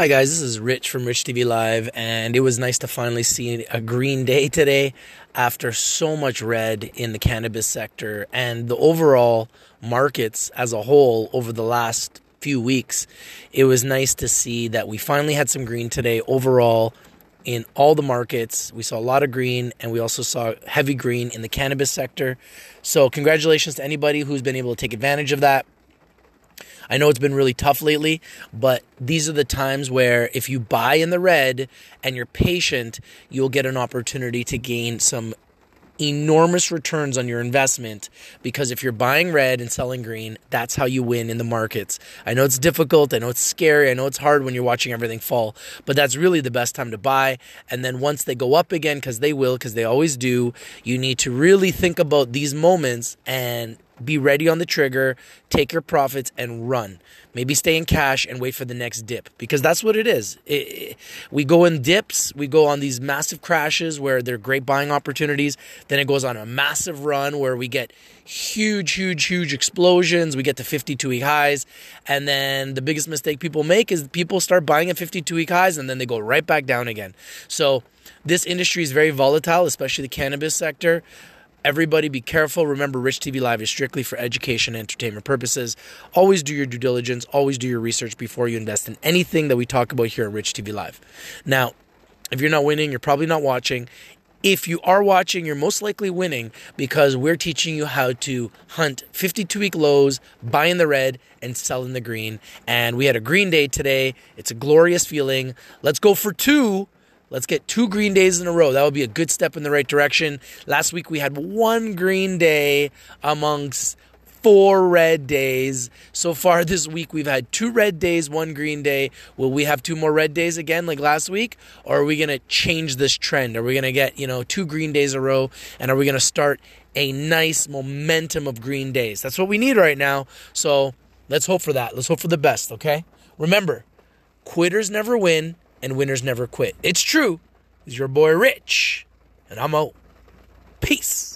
Hi guys, this is Rich from Rich TV Live, and it was nice to finally see a green day today after so much red in the cannabis sector and the overall markets as a whole over the last few weeks. It was nice to see that we finally had some green today overall in all the markets. We saw a lot of green, and we also saw heavy green in the cannabis sector. So congratulations to anybody who's been able to take advantage of that. I know it's been really tough lately, but these are the times where if you buy in the red and you're patient, you'll get an opportunity to gain some enormous returns on your investment, because if you're buying red and selling green, that's how you win in the markets. I know it's difficult. I know it's scary. I know it's hard when you're watching everything fall, but that's really the best time to buy. And then once they go up again, because they will, because they always do, you need to really think about these moments and be ready on the trigger, take your profits and run. Maybe stay in cash and wait for the next dip, because that's what it is. We go in dips, we go on these massive crashes where they're great buying opportunities. Then it goes on a massive run where we get huge explosions. We get to 52-week highs. And then the biggest mistake people make is people start buying at 52-week highs and then they go right back down again. So this industry is very volatile, especially the cannabis sector. Everybody be careful. Remember, Rich TV Live is strictly for education and entertainment purposes. Always do your due diligence. Always do your research before you invest in anything that we talk about here at Rich TV Live. Now, if you're not winning, you're probably not watching. If you are watching, you're most likely winning, because we're teaching you how to hunt 52-week lows, buy in the red, and sell in the green. And we had a green day today. It's a glorious feeling. Let's go for two. Let's get two green days in a row. That would be a good step in the right direction. Last week, we had one green day amongst four red days. So far this week, we've had two red days, one green day. Will we have two more red days again like last week? Or are we going to change this trend? Are we going to get, two green days in a row? And are we going to start a nice momentum of green days? That's what we need right now. So let's hope for that. Let's hope for the best, okay? Remember, quitters never win. And winners never quit. It's true. It's your boy Rich, and I'm out. Peace.